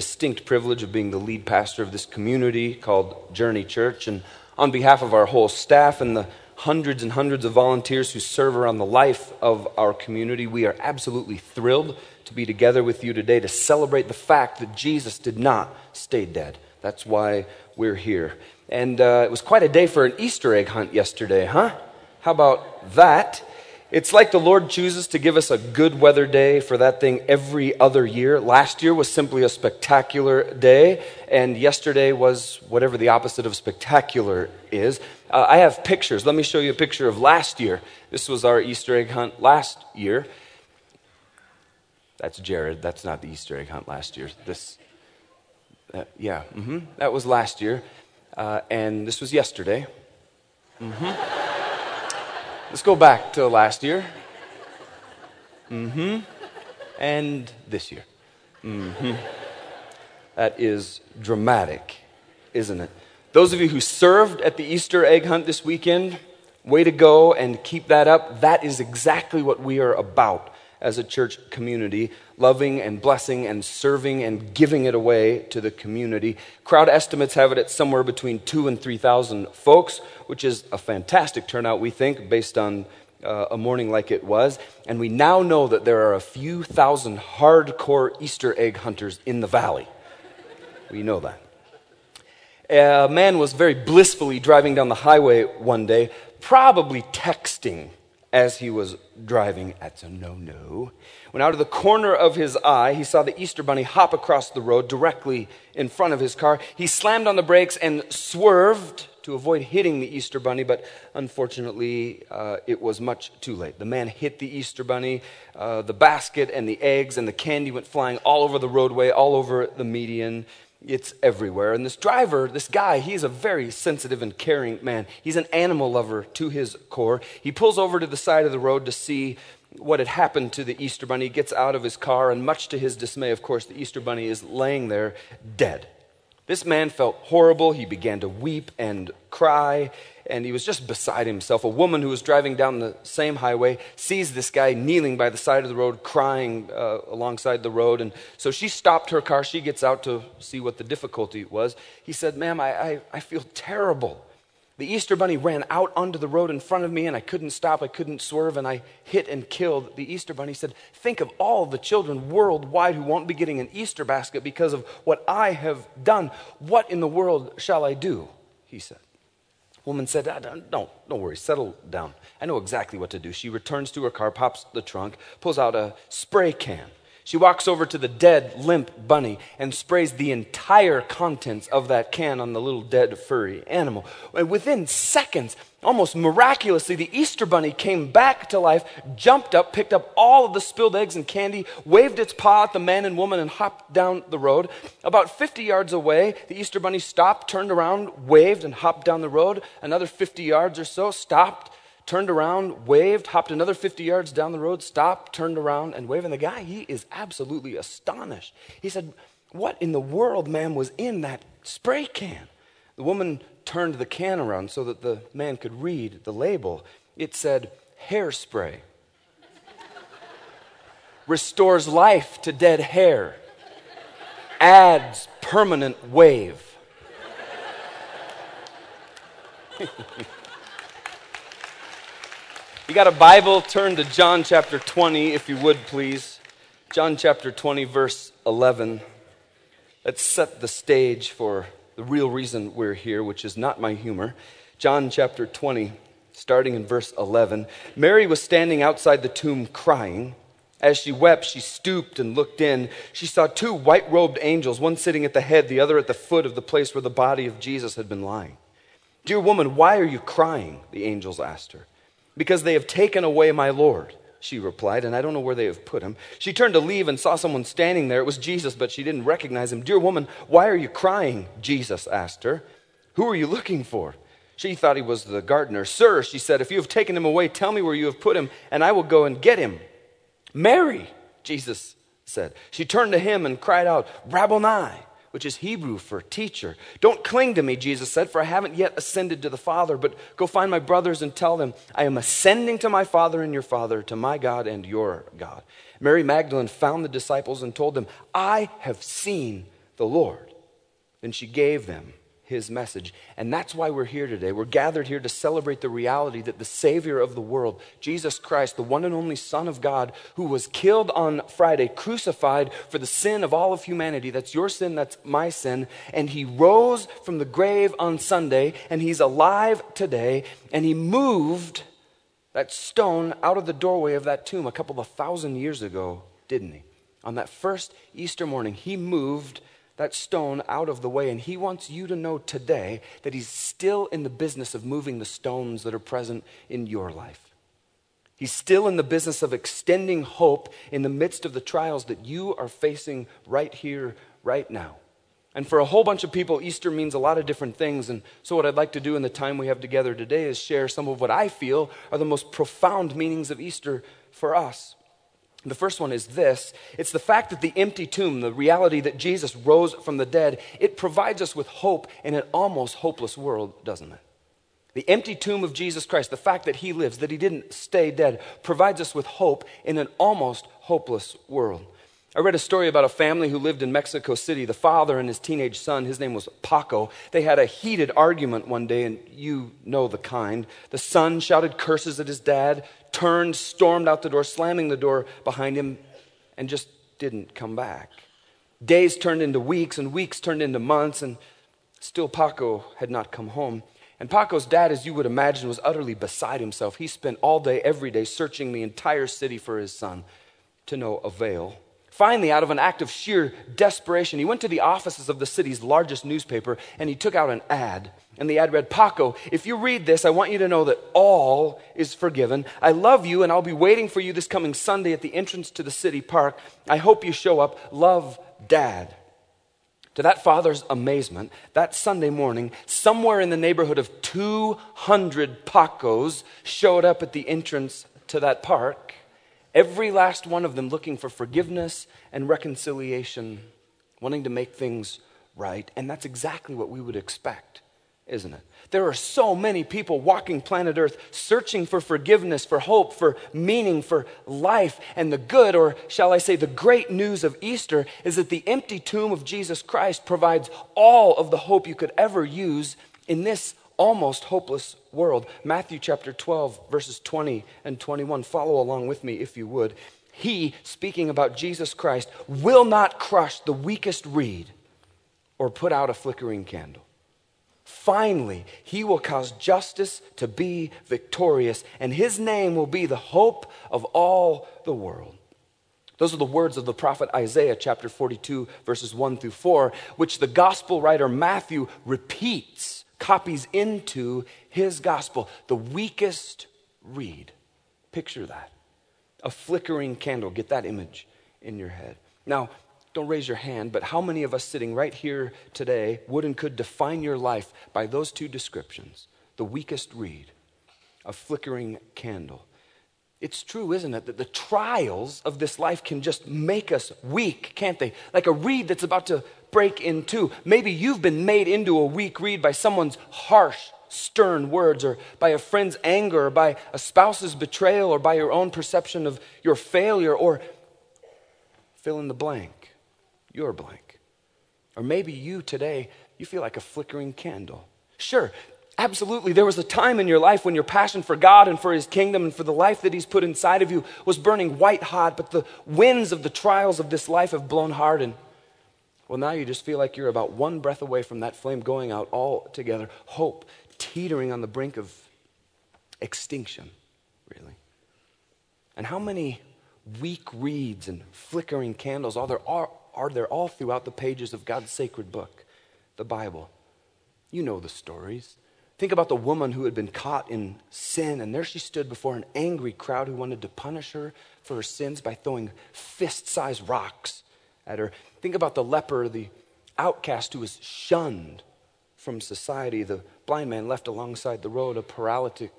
distinct privilege of being the lead pastor of this community called Journey Church. And on behalf of our whole staff and the hundreds and hundreds of volunteers who serve around the life of our community, we are absolutely thrilled to be together with you today to celebrate the fact that Jesus did not stay dead. That's why we're here. And it was quite a day for an Easter egg hunt yesterday, huh? How about that? It's like the Lord chooses to give us a good weather day for that thing every other year. Last year was simply a spectacular day, and yesterday was whatever the opposite of spectacular is. I have pictures. Let me show you a picture of last year. This was our Easter egg hunt last year. That's Jared. That's not the Easter egg hunt last year. That was last year, and this was yesterday. Mm-hmm. Let's go back to last year. Mm-hmm. And this year. Mm-hmm. That is dramatic, isn't it? Those of you who served at the Easter egg hunt this weekend, way to go and keep that up. That is exactly what we are about as a church community, loving and blessing and serving and giving it away to the community. Crowd estimates have it at somewhere between 2,000 and 3,000 folks, which is a fantastic turnout, we think, based on a morning like it was. And we now know that there are a few thousand hardcore Easter egg hunters in the valley. We know that. A man was very blissfully driving down the highway one day, probably texting as he was driving. That's a no-no. When out of the corner of his eye, he saw the Easter Bunny hop across the road directly in front of his car. He slammed on the brakes and swerved to avoid hitting the Easter Bunny, but unfortunately, it was much too late. The man hit the Easter Bunny. The basket and the eggs and the candy went flying all over the roadway, all over the median. It's everywhere. And this driver, this guy, he's a very sensitive and caring man. He's an animal lover to his core. He pulls over to the side of the road to see what had happened to the Easter Bunny. He gets out of his car, and much to his dismay, of course, the Easter Bunny is laying there dead. This man felt horrible. He began to weep and cry, and he was just beside himself. A woman who was driving down the same highway sees this guy kneeling by the side of the road, crying alongside the road, and so she stopped her car. She gets out to see what the difficulty was. He said, "Ma'am, I feel terrible. The Easter Bunny ran out onto the road in front of me, and I couldn't stop, I couldn't swerve, and I hit and killed the Easter Bunny." He said, "Think of all the children worldwide who won't be getting an Easter basket because of what I have done. What in the world shall I do?" he said. Woman said, don't worry, settle down. I know exactly what to do. She returns to her car, pops the trunk, pulls out a spray can. She walks over to the dead, limp bunny and sprays the entire contents of that can on the little dead, furry animal. And within seconds, almost miraculously, the Easter Bunny came back to life, jumped up, picked up all of the spilled eggs and candy, waved its paw at the man and woman, and hopped down the road. About 50 yards away, the Easter Bunny stopped, turned around, waved, and hopped down the road. Another 50 yards or so, stopped, turned around, waved, hopped another 50 yards down the road, stopped, turned around, and waved. And the guy, he is absolutely astonished. He said, "What in the world, ma'am, was in that spray can?" The woman turned the can around so that the man could read the label. It said, "Hairspray. Restores life to dead hair. Adds permanent wave." You got a Bible? Turn to John chapter 20, if you would, please. John chapter 20, verse 11. Let's set the stage for the real reason we're here, which is not my humor. John chapter 20, starting in verse 11. Mary was standing outside the tomb crying. As she wept, she stooped and looked in. She saw two white-robed angels, one sitting at the head, the other at the foot of the place where the body of Jesus had been lying. "Dear woman, why are you crying?" the angels asked her. "Because they have taken away my Lord," she replied, "and I don't know where they have put him." She turned to leave and saw someone standing there. It was Jesus, but she didn't recognize him. "Dear woman, why are you crying?" Jesus asked her. "Who are you looking for?" She thought he was the gardener. "Sir," she said, "if you have taken him away, tell me where you have put him, and I will go and get him." "Mary," Jesus said. She turned to him and cried out, "Rabboni," which is Hebrew for teacher. "Don't cling to me," Jesus said, "for I haven't yet ascended to the Father, but go find my brothers and tell them, I am ascending to my Father and your Father, to my God and your God." Mary Magdalene found the disciples and told them, "I have seen the Lord. And she gave them his message. And that's why we're here today. We're gathered here to celebrate the reality that the Savior of the world, Jesus Christ, the one and only Son of God, who was killed on Friday, crucified for the sin of all of humanity. That's your sin, that's my sin. And he rose from the grave on Sunday, and he's alive today, and he moved that stone out of the doorway of that tomb a couple of thousand years ago, didn't he? On that first Easter morning, he moved that stone out of the way, and he wants you to know today that he's still in the business of moving the stones that are present in your life. He's still in the business of extending hope in the midst of the trials that you are facing right here, right now. And for a whole bunch of people, Easter means a lot of different things. And so what I'd like to do in the time we have together today is share some of what I feel are the most profound meanings of Easter for us. The first one is this. It's the fact that the empty tomb, the reality that Jesus rose from the dead, it provides us with hope in an almost hopeless world, doesn't it? The empty tomb of Jesus Christ, the fact that he lives, that he didn't stay dead, provides us with hope in an almost hopeless world. I read a story about a family who lived in Mexico City. The father and his teenage son, his name was Paco. They had a heated argument one day, and you know the kind. The son shouted curses at his dad, turned, stormed out the door, slamming the door behind him, and just didn't come back. Days turned into weeks, and weeks turned into months, and still Paco had not come home. And Paco's dad, as you would imagine, was utterly beside himself. He spent all day, every day, searching the entire city for his son, to no avail. Finally, out of an act of sheer desperation, he went to the offices of the city's largest newspaper, and he took out an ad. And the ad read, "Paco, if you read this, I want you to know that all is forgiven. I love you, and I'll be waiting for you this coming Sunday at the entrance to the city park. I hope you show up. Love, Dad." To that father's amazement, that Sunday morning, somewhere in the neighborhood of 200 Pacos showed up at the entrance to that park. Every last one of them looking for forgiveness and reconciliation, wanting to make things right. And that's exactly what we would expect, isn't it? There are so many people walking planet Earth searching for forgiveness, for hope, for meaning, for life. And the good, or shall I say the great news of Easter, is that the empty tomb of Jesus Christ provides all of the hope you could ever use in this almost hopeless world. Matthew chapter 12, verses 20 and 21. Follow along with me if you would. He, speaking about Jesus Christ, will not crush the weakest reed or put out a flickering candle. Finally, he will cause justice to be victorious, and his name will be the hope of all the world. Those are the words of the prophet Isaiah chapter 42, verses 1 through 4, which the gospel writer Matthew repeats, copies into his gospel. The weakest reed. Picture that. A flickering candle. Get that image in your head. Now, don't raise your hand, but how many of us sitting right here today would and could define your life by those two descriptions? The weakest reed. A flickering candle. It's true, isn't it, that the trials of this life can just make us weak, can't they? Like a reed that's about to break in two. Maybe you've been made into a weak reed by someone's harsh, stern words, or by a friend's anger, or by a spouse's betrayal, or by your own perception of your failure, or fill in the blank, your blank. Or maybe you today, you feel like a flickering candle. Sure. Absolutely, there was a time in your life when your passion for God and for his kingdom and for the life that he's put inside of you was burning white hot, but the winds of the trials of this life have blown hard, and well, now you just feel like you're about one breath away from that flame going out altogether. Hope teetering on the brink of extinction, really. And how many weak reeds and flickering candles are there all throughout the pages of God's sacred book, the Bible? You know the stories. Think about the woman who had been caught in sin, and there she stood before an angry crowd who wanted to punish her for her sins by throwing fist-sized rocks at her. Think about the leper, the outcast who was shunned from society, the blind man left alongside the road, a paralytic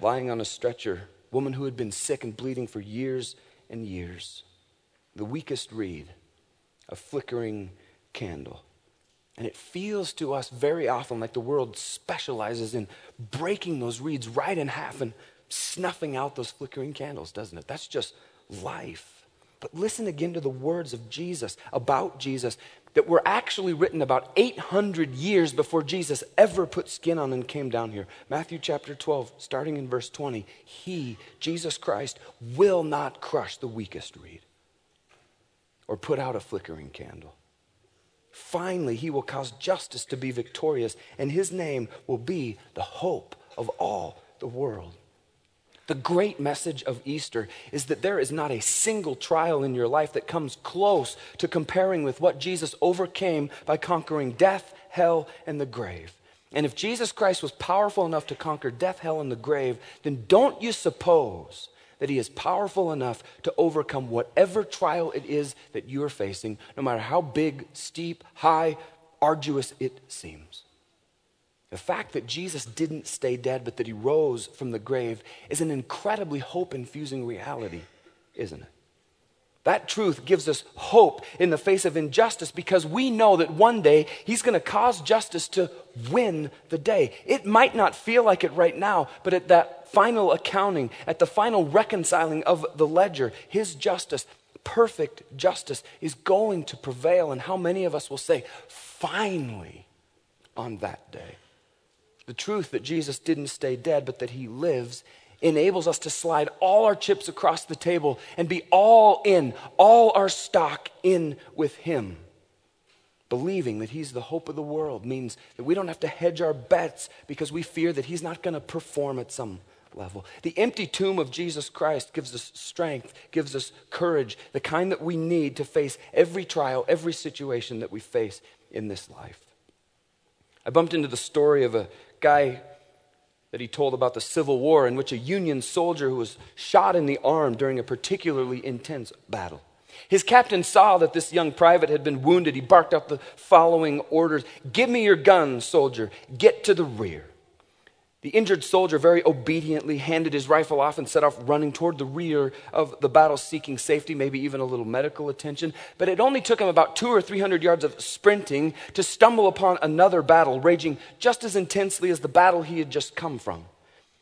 lying on a stretcher, woman who had been sick and bleeding for years and years. The weakest reed, a flickering candle. And it feels to us very often like the world specializes in breaking those reeds right in half and snuffing out those flickering candles, doesn't it? That's just life. But listen again to the words of Jesus, about Jesus. that were actually written about 800 years before Jesus ever put skin on and came down here. Matthew chapter 12, starting in verse 20, he, Jesus Christ, will not crush the weakest reed or put out a flickering candle. Finally, he will cause justice to be victorious, and his name will be the hope of all the world. The great message of Easter is that there is not a single trial in your life that comes close to comparing with what Jesus overcame by conquering death, hell, and the grave. And if Jesus Christ was powerful enough to conquer death, hell, and the grave, then don't you suppose that he is powerful enough to overcome whatever trial it is that you are facing, no matter how big, steep, high, arduous it seems. The fact that Jesus didn't stay dead, but that he rose from the grave is an incredibly hope-infusing reality, isn't it? That truth gives us hope in the face of injustice because we know that one day he's going to cause justice to win the day. It might not feel like it right now, but at that final accounting, at the final reconciling of the ledger, his justice, perfect justice, is going to prevail. And how many of us will say, finally, on that day? The truth that Jesus didn't stay dead, but that he lives, enables us to slide all our chips across the table and be all in, all our stock in with him. Believing that he's the hope of the world means that we don't have to hedge our bets because we fear that he's not going to perform at some level. The empty tomb of Jesus Christ gives us strength, gives us courage, the kind that we need to face every trial, every situation that we face in this life. I bumped into the story of a guy that he told about the Civil War, in which a Union soldier who was shot in the arm during a particularly intense battle. His captain saw that this young private had been wounded. He barked out the following orders: "Give me your gun, soldier. Get to the rear." The injured soldier very obediently handed his rifle off and set off running toward the rear of the battle, seeking safety, maybe even a little medical attention. But it only took him about 200 or 300 yards of sprinting to stumble upon another battle raging just as intensely as the battle he had just come from.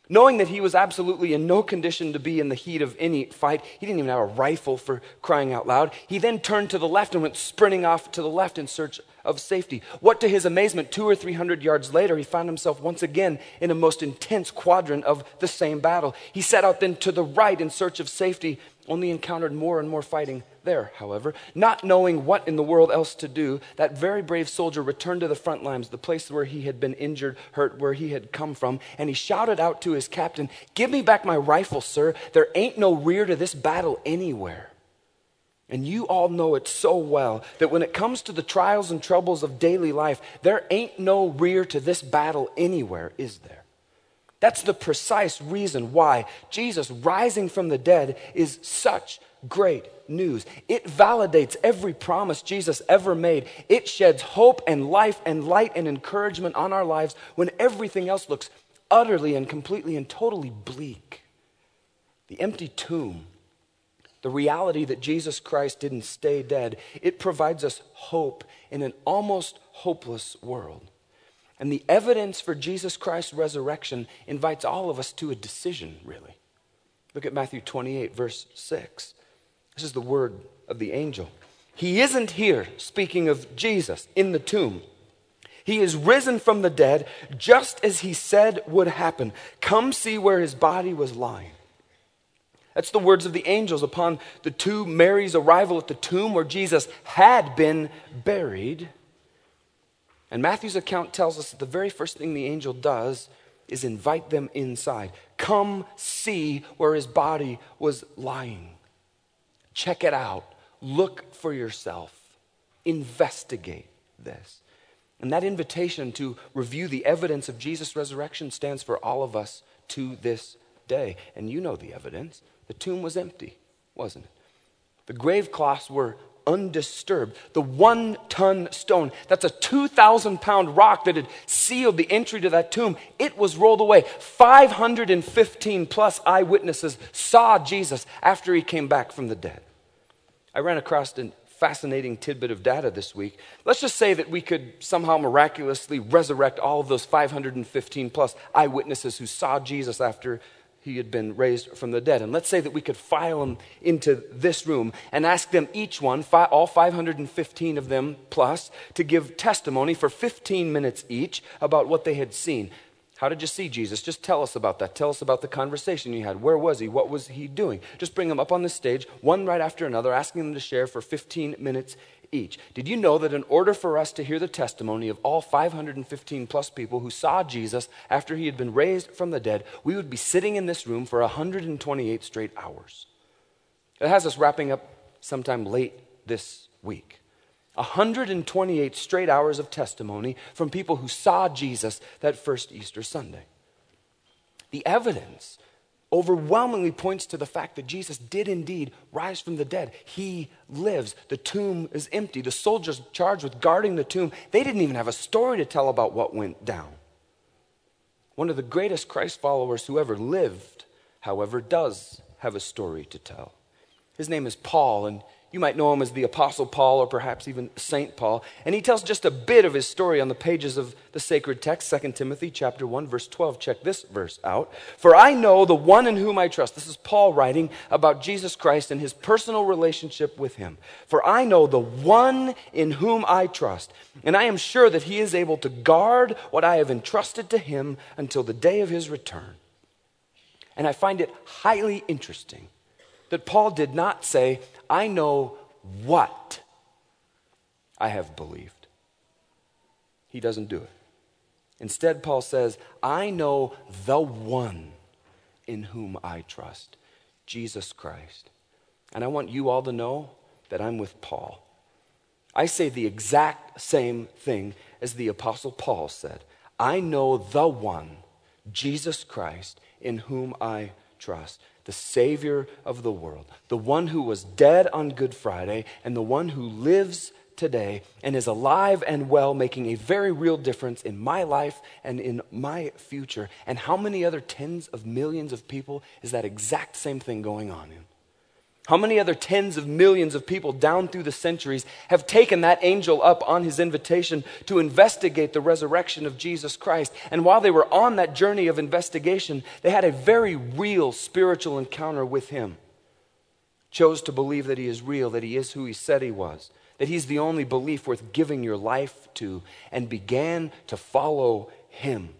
Knowing that he was absolutely in no condition to be in the heat of any fight, he didn't even have a rifle, for crying out loud. He then turned to the left and went sprinting off to the left in search of safety. What to his amazement, 200 or 300 yards later, he found himself once again in a most intense quadrant of the same battle. He set out then to the right in search of safety, only encountered more and more fighting there, however. Not knowing what in the world else to do, that very brave soldier returned to the front lines, the place where he had been injured, hurt, where he had come from, and he shouted out to his captain, "Give me back my rifle, sir. There ain't no rear to this battle anywhere." And you all know it so well that when it comes to the trials and troubles of daily life, there ain't no rear to this battle anywhere, is there? That's the precise reason why Jesus rising from the dead is such great news. It validates every promise Jesus ever made. It sheds hope and life and light and encouragement on our lives when everything else looks utterly and completely and totally bleak. The empty tomb, the reality that Jesus Christ didn't stay dead, it provides us hope in an almost hopeless world. And the evidence for Jesus Christ's resurrection invites all of us to a decision, really. Look at Matthew 28, verse 6. This is the word of the angel. "He isn't here," speaking of Jesus, "in the tomb. He is risen from the dead, just as he said would happen. Come see where his body was lying." That's the words of the angels upon the two Mary's arrival at the tomb where Jesus had been buried. And Matthew's account tells us that the very first thing the angel does is invite them inside. Come see where his body was lying. Check it out. Look for yourself. Investigate this. And that invitation to review the evidence of Jesus' resurrection stands for all of us to this day. And you know the evidence. The tomb was empty, wasn't it? The grave cloths were undisturbed. The 1-ton stone, that's a 2,000-pound rock that had sealed the entry to that tomb, it was rolled away. 515 plus eyewitnesses saw Jesus after he came back from the dead. I ran across a fascinating tidbit of data this week. Let's just say that we could somehow miraculously resurrect all of those 515 plus eyewitnesses who saw Jesus after he had been raised from the dead. And let's say that we could file them into this room and ask them each one, all 515 of them plus, to give testimony for 15 minutes each about what they had seen. How did you see Jesus? Just tell us about that. Tell us about the conversation you had. Where was he? What was he doing? Just bring them up on the stage, one right after another, asking them to share for 15 minutes each. Did you know that in order for us to hear the testimony of all 515 plus people who saw Jesus after he had been raised from the dead, we would be sitting in this room for 128 straight hours? It has us wrapping up sometime late this week. 128 straight hours of testimony from people who saw Jesus that first Easter Sunday. The evidence overwhelmingly points to the fact that Jesus did indeed rise from the dead. He lives. The tomb is empty. The soldiers charged with guarding the tomb, they didn't even have a story to tell about what went down. One of the greatest Christ followers who ever lived, however, does have a story to tell. His name is Paul, and you might know him as the Apostle Paul or perhaps even Saint Paul. And he tells just a bit of his story on the pages of the sacred text, 2 Timothy chapter 1, verse 12. Check this verse out. For I know the one in whom I trust. This is Paul writing about Jesus Christ and his personal relationship with him. For I know the one in whom I trust, and I am sure that he is able to guard what I have entrusted to him until the day of his return. And I find it highly interesting that Paul did not say, I know what I have believed. He doesn't do it. Instead, Paul says, I know the one in whom I trust, Jesus Christ. And I want you all to know that I'm with Paul. I say the exact same thing as the Apostle Paul said. I know the one, Jesus Christ, in whom I trust. The Savior of the world, the one who was dead on Good Friday, and the one who lives today and is alive and well, making a very real difference in my life and in my future. And how many other tens of millions of people is that exact same thing going on in? How many other tens of millions of people down through the centuries have taken that angel up on his invitation to investigate the resurrection of Jesus Christ? And while they were on that journey of investigation, they had a very real spiritual encounter with him. Chose to believe that he is real, that he is who he said he was, that he's the only belief worth giving your life to, and began to follow him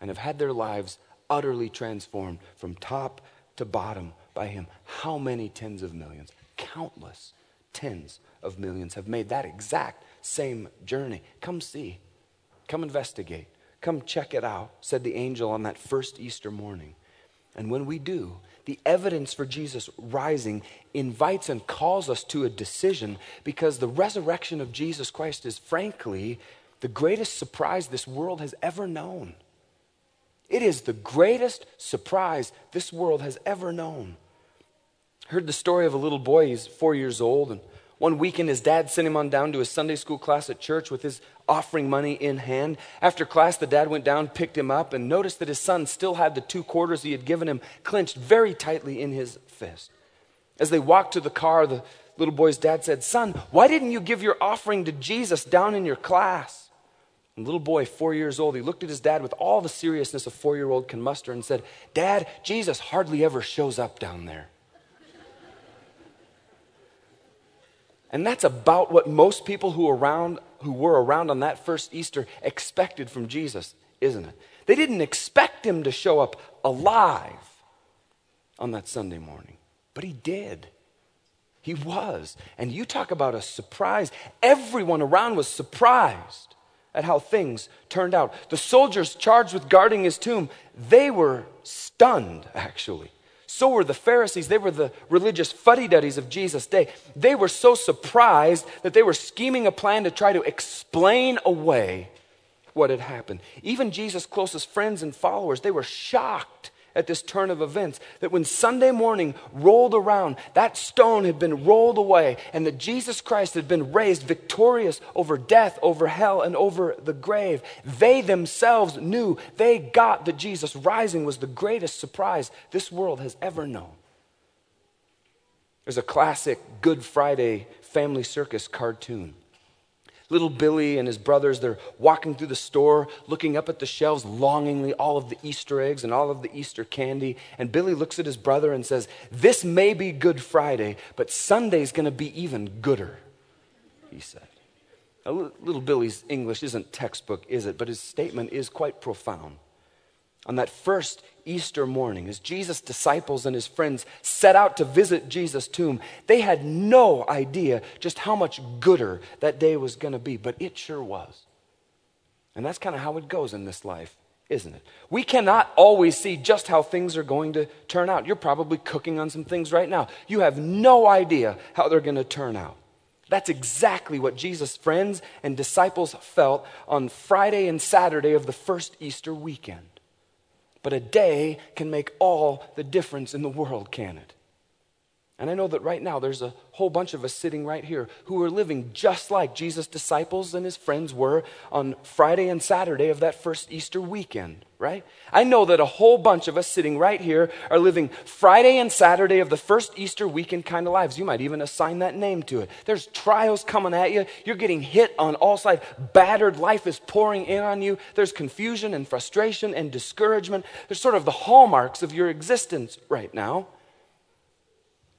and have had their lives utterly transformed from top to bottom by him. How many tens of millions, countless tens of millions have made that exact same journey. Come see, come investigate, come check it out, said the angel on that first Easter morning. And when we do, the evidence for Jesus rising invites and calls us to a decision, because the resurrection of Jesus Christ is frankly the greatest surprise this world has ever known. It is the greatest surprise this world has ever known. I heard the story of a little boy. He's 4 years old, and one weekend his dad sent him on down to his Sunday school class at church with his offering money in hand. After class, the dad went down, picked him up, and noticed that his son still had the 2 quarters he had given him clenched very tightly in his fist. As they walked to the car, the little boy's dad said, "Son, why didn't you give your offering to Jesus down in your class?" And little boy, 4 years old, he looked at his dad with all the seriousness a 4-year-old can muster and said, "Dad, Jesus hardly ever shows up down there." And that's about what most people who were around on that first Easter expected from Jesus, isn't it? They didn't expect him to show up alive on that Sunday morning, but he did. He was. And you talk about a surprise. Everyone around was surprised at how things turned out. The soldiers charged with guarding his tomb, they were stunned, actually. So were the Pharisees. They were the religious fuddy-duddies of Jesus' day. They were so surprised that they were scheming a plan to try to explain away what had happened. Even Jesus' closest friends and followers, they were shocked at this turn of events, that when Sunday morning rolled around, that stone had been rolled away and that Jesus Christ had been raised victorious over death, over hell, and over the grave. They themselves knew, they got that Jesus rising was the greatest surprise this world has ever known. There's a classic Good Friday family circus cartoon Little Billy and his brothers, they're walking through the store, looking up at the shelves longingly, all of the Easter eggs and all of the Easter candy. And Billy looks at his brother and says, "This may be Good Friday, but Sunday's going to be even gooder," he said. Now, little Billy's English isn't textbook, is it? But his statement is quite profound. On that first Easter morning, as Jesus' disciples and his friends set out to visit Jesus' tomb, they had no idea just how much gooder that day was going to be, but it sure was. And that's kind of how it goes in this life, isn't it? We cannot always see just how things are going to turn out. You're probably cooking on some things right now. You have no idea how they're going to turn out. That's exactly what Jesus' friends and disciples felt on Friday and Saturday of the first Easter weekend. But a day can make all the difference in the world, can it? And I know that right now there's a whole bunch of us sitting right here who are living just like Jesus' disciples and his friends were on Friday and Saturday of that first Easter weekend, right? I know that a whole bunch of us sitting right here are living Friday and Saturday of the first Easter weekend kind of lives. You might even assign that name to it. There's trials coming at you. You're getting hit on all sides, battered. Life is pouring in on you. There's confusion and frustration and discouragement. There's sort of the hallmarks of your existence right now.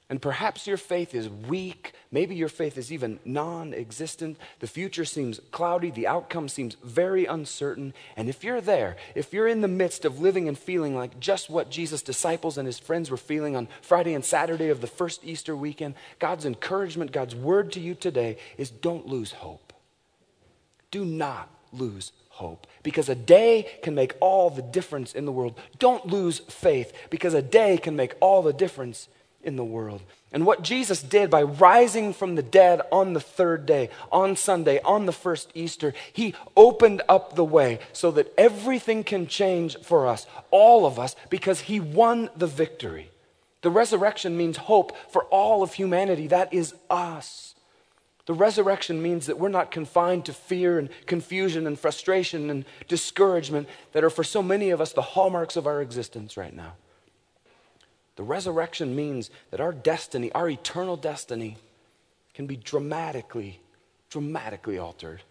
And perhaps your faith is weak. Maybe your faith is even non-existent. The future seems cloudy. The outcome seems very uncertain. And if you're there, if you're in the midst of living and feeling like just what Jesus' disciples and his friends were feeling on Friday and Saturday of the first Easter weekend, God's encouragement, God's word to you today is don't lose hope. Do not lose hope, because a day can make all the difference in the world. Don't lose faith, because a day can make all the difference in the world. And what Jesus did by rising from the dead on the third day, on Sunday, on the first Easter, he opened up the way so that everything can change for us, all of us, because he won the victory. The resurrection means hope for all of humanity. That is us. The resurrection means that we're not confined to fear and confusion and frustration and discouragement that are for so many of us the hallmarks of our existence right now. The resurrection means that our destiny, our eternal destiny, can be dramatically, dramatically altered.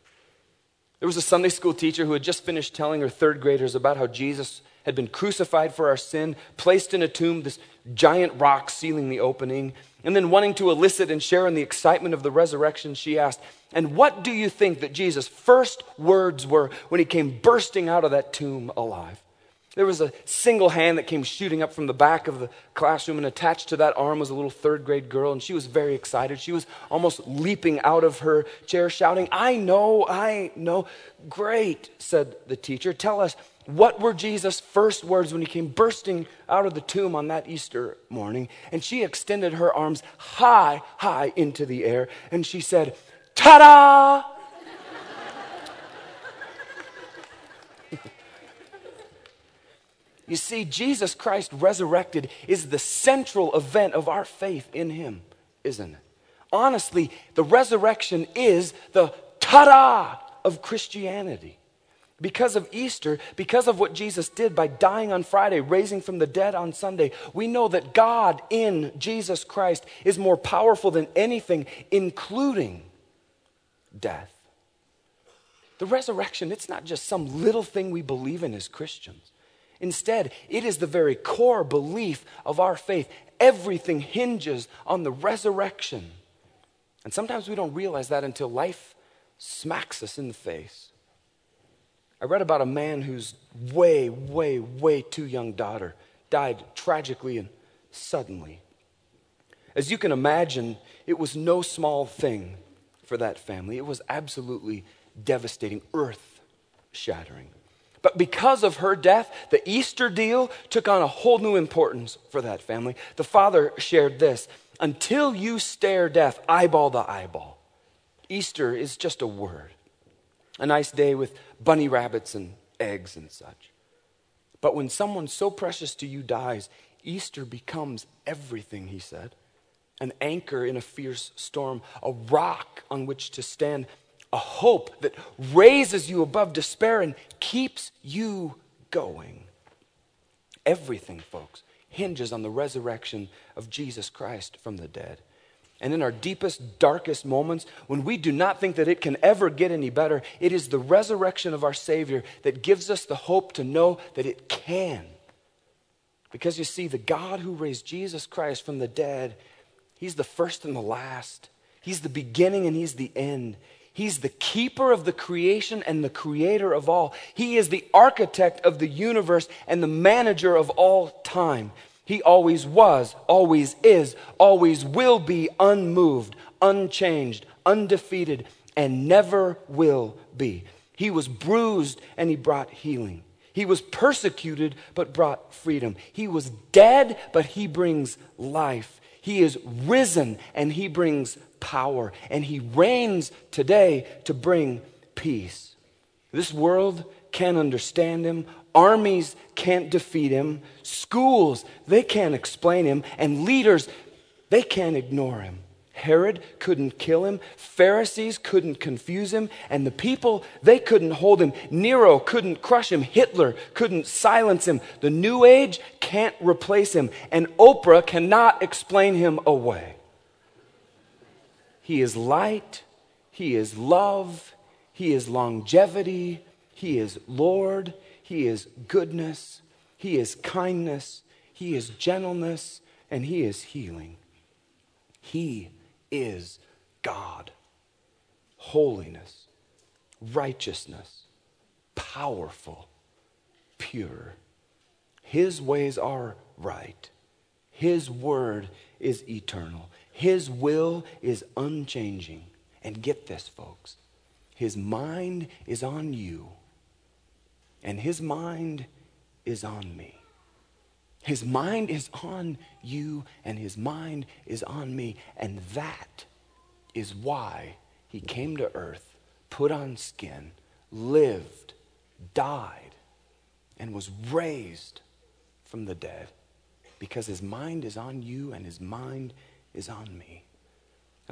There was a Sunday school teacher who had just finished telling her third graders about how Jesus had been crucified for our sin, placed in a tomb, this giant rock sealing the opening, and then wanting to elicit and share in the excitement of the resurrection, she asked, "And what do you think that Jesus' first words were when he came bursting out of that tomb alive?" There was a single hand that came shooting up from the back of the classroom, and attached to that arm was a little third grade girl, and she was very excited. She was almost leaping out of her chair shouting, I know." "Great," said the teacher. "Tell us, what were Jesus' first words when he came bursting out of the tomb on that Easter morning?" And she extended her arms high, high into the air, and she said, "Ta-da!" You see, Jesus Christ resurrected is the central event of our faith in him, isn't it? Honestly, the resurrection is the ta-da of Christianity. Because of Easter, because of what Jesus did by dying on Friday, raising from the dead on Sunday, we know that God in Jesus Christ is more powerful than anything, including death. The resurrection, it's not just some little thing we believe in as Christians. Instead, it is the very core belief of our faith. Everything hinges on the resurrection. And sometimes we don't realize that until life smacks us in the face. I read about a man whose way too young daughter died tragically and suddenly. As you can imagine, it was no small thing for that family. It was absolutely devastating, earth-shattering. But because of her death, the Easter deal took on a whole new importance for that family. The father shared this: "Until you stare death eyeball to eyeball, Easter is just a word. A nice day with bunny rabbits and eggs and such. But when someone so precious to you dies, Easter becomes everything," he said. "An anchor in a fierce storm, a rock on which to stand, a hope that raises you above despair and keeps you going." Everything, folks, hinges on the resurrection of Jesus Christ from the dead. And in our deepest, darkest moments, when we do not think that it can ever get any better, it is the resurrection of our Savior that gives us the hope to know that it can. Because you see, the God who raised Jesus Christ from the dead, he's the first and the last. He's the beginning and he's the end. He's the keeper of the creation and the creator of all. He is the architect of the universe and the manager of all time. He always was, always is, always will be unmoved, unchanged, undefeated, and never will be. He was bruised and he brought healing. He was persecuted but brought freedom. He was dead but he brings life. He is risen and he brings power. And he reigns today to bring peace. This world can't understand him. Armies can't defeat him. Schools, they can't explain him. And leaders, they can't ignore him. Herod couldn't kill him. Pharisees couldn't confuse him. And the people, they couldn't hold him. Nero couldn't crush him. Hitler couldn't silence him. The New Age can't replace him. And Oprah cannot explain him away. He is light. He is love. He is longevity. He is Lord. He is goodness, he is kindness, he is gentleness, and he is healing. He is God. Holiness, righteousness, powerful, pure. His ways are right. His word is eternal. His will is unchanging. And get this, folks, his mind is on you. And his mind is on me. His mind is on you, and his mind is on me. And that is why he came to earth, put on skin, lived, died, and was raised from the dead. Because his mind is on you, and his mind is on me.